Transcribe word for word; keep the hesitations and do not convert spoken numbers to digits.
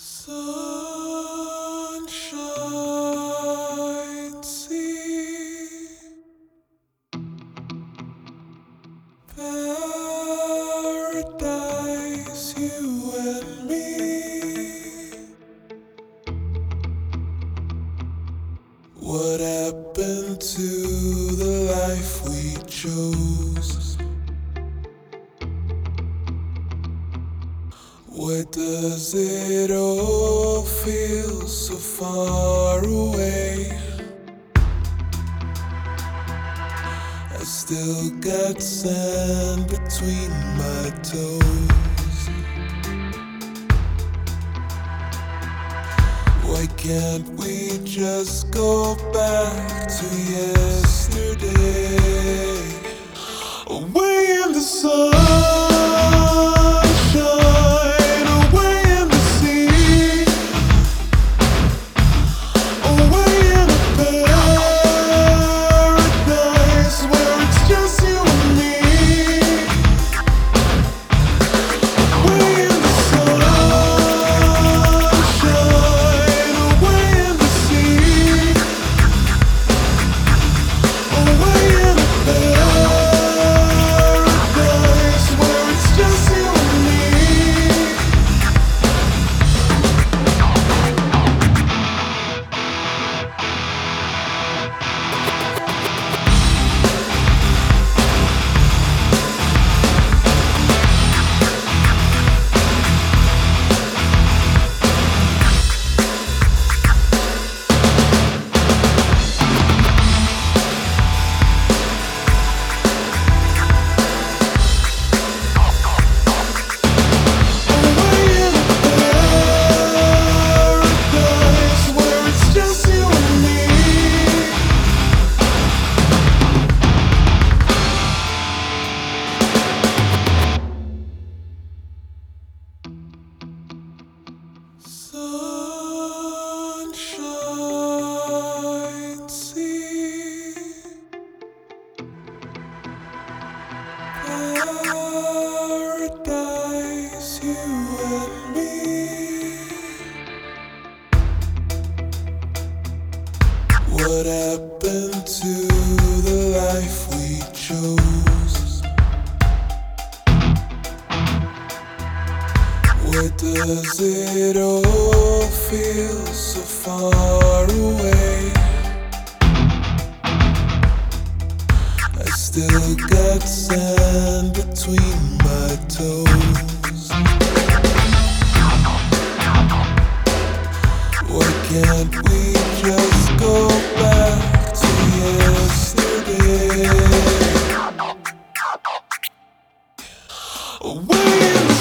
Sunshine, see paradise, you and me. What happened to the life we chose? Why does it all feel so far away? I still got sand between my toes. Why can't we just go back to yesterday? Away in the sun. Sunshine, see paradise, you and me. What happened to the life we chose? Why does it all feel so far away? I still got sand between my toes. Why can't we just go back to yesterday? Away.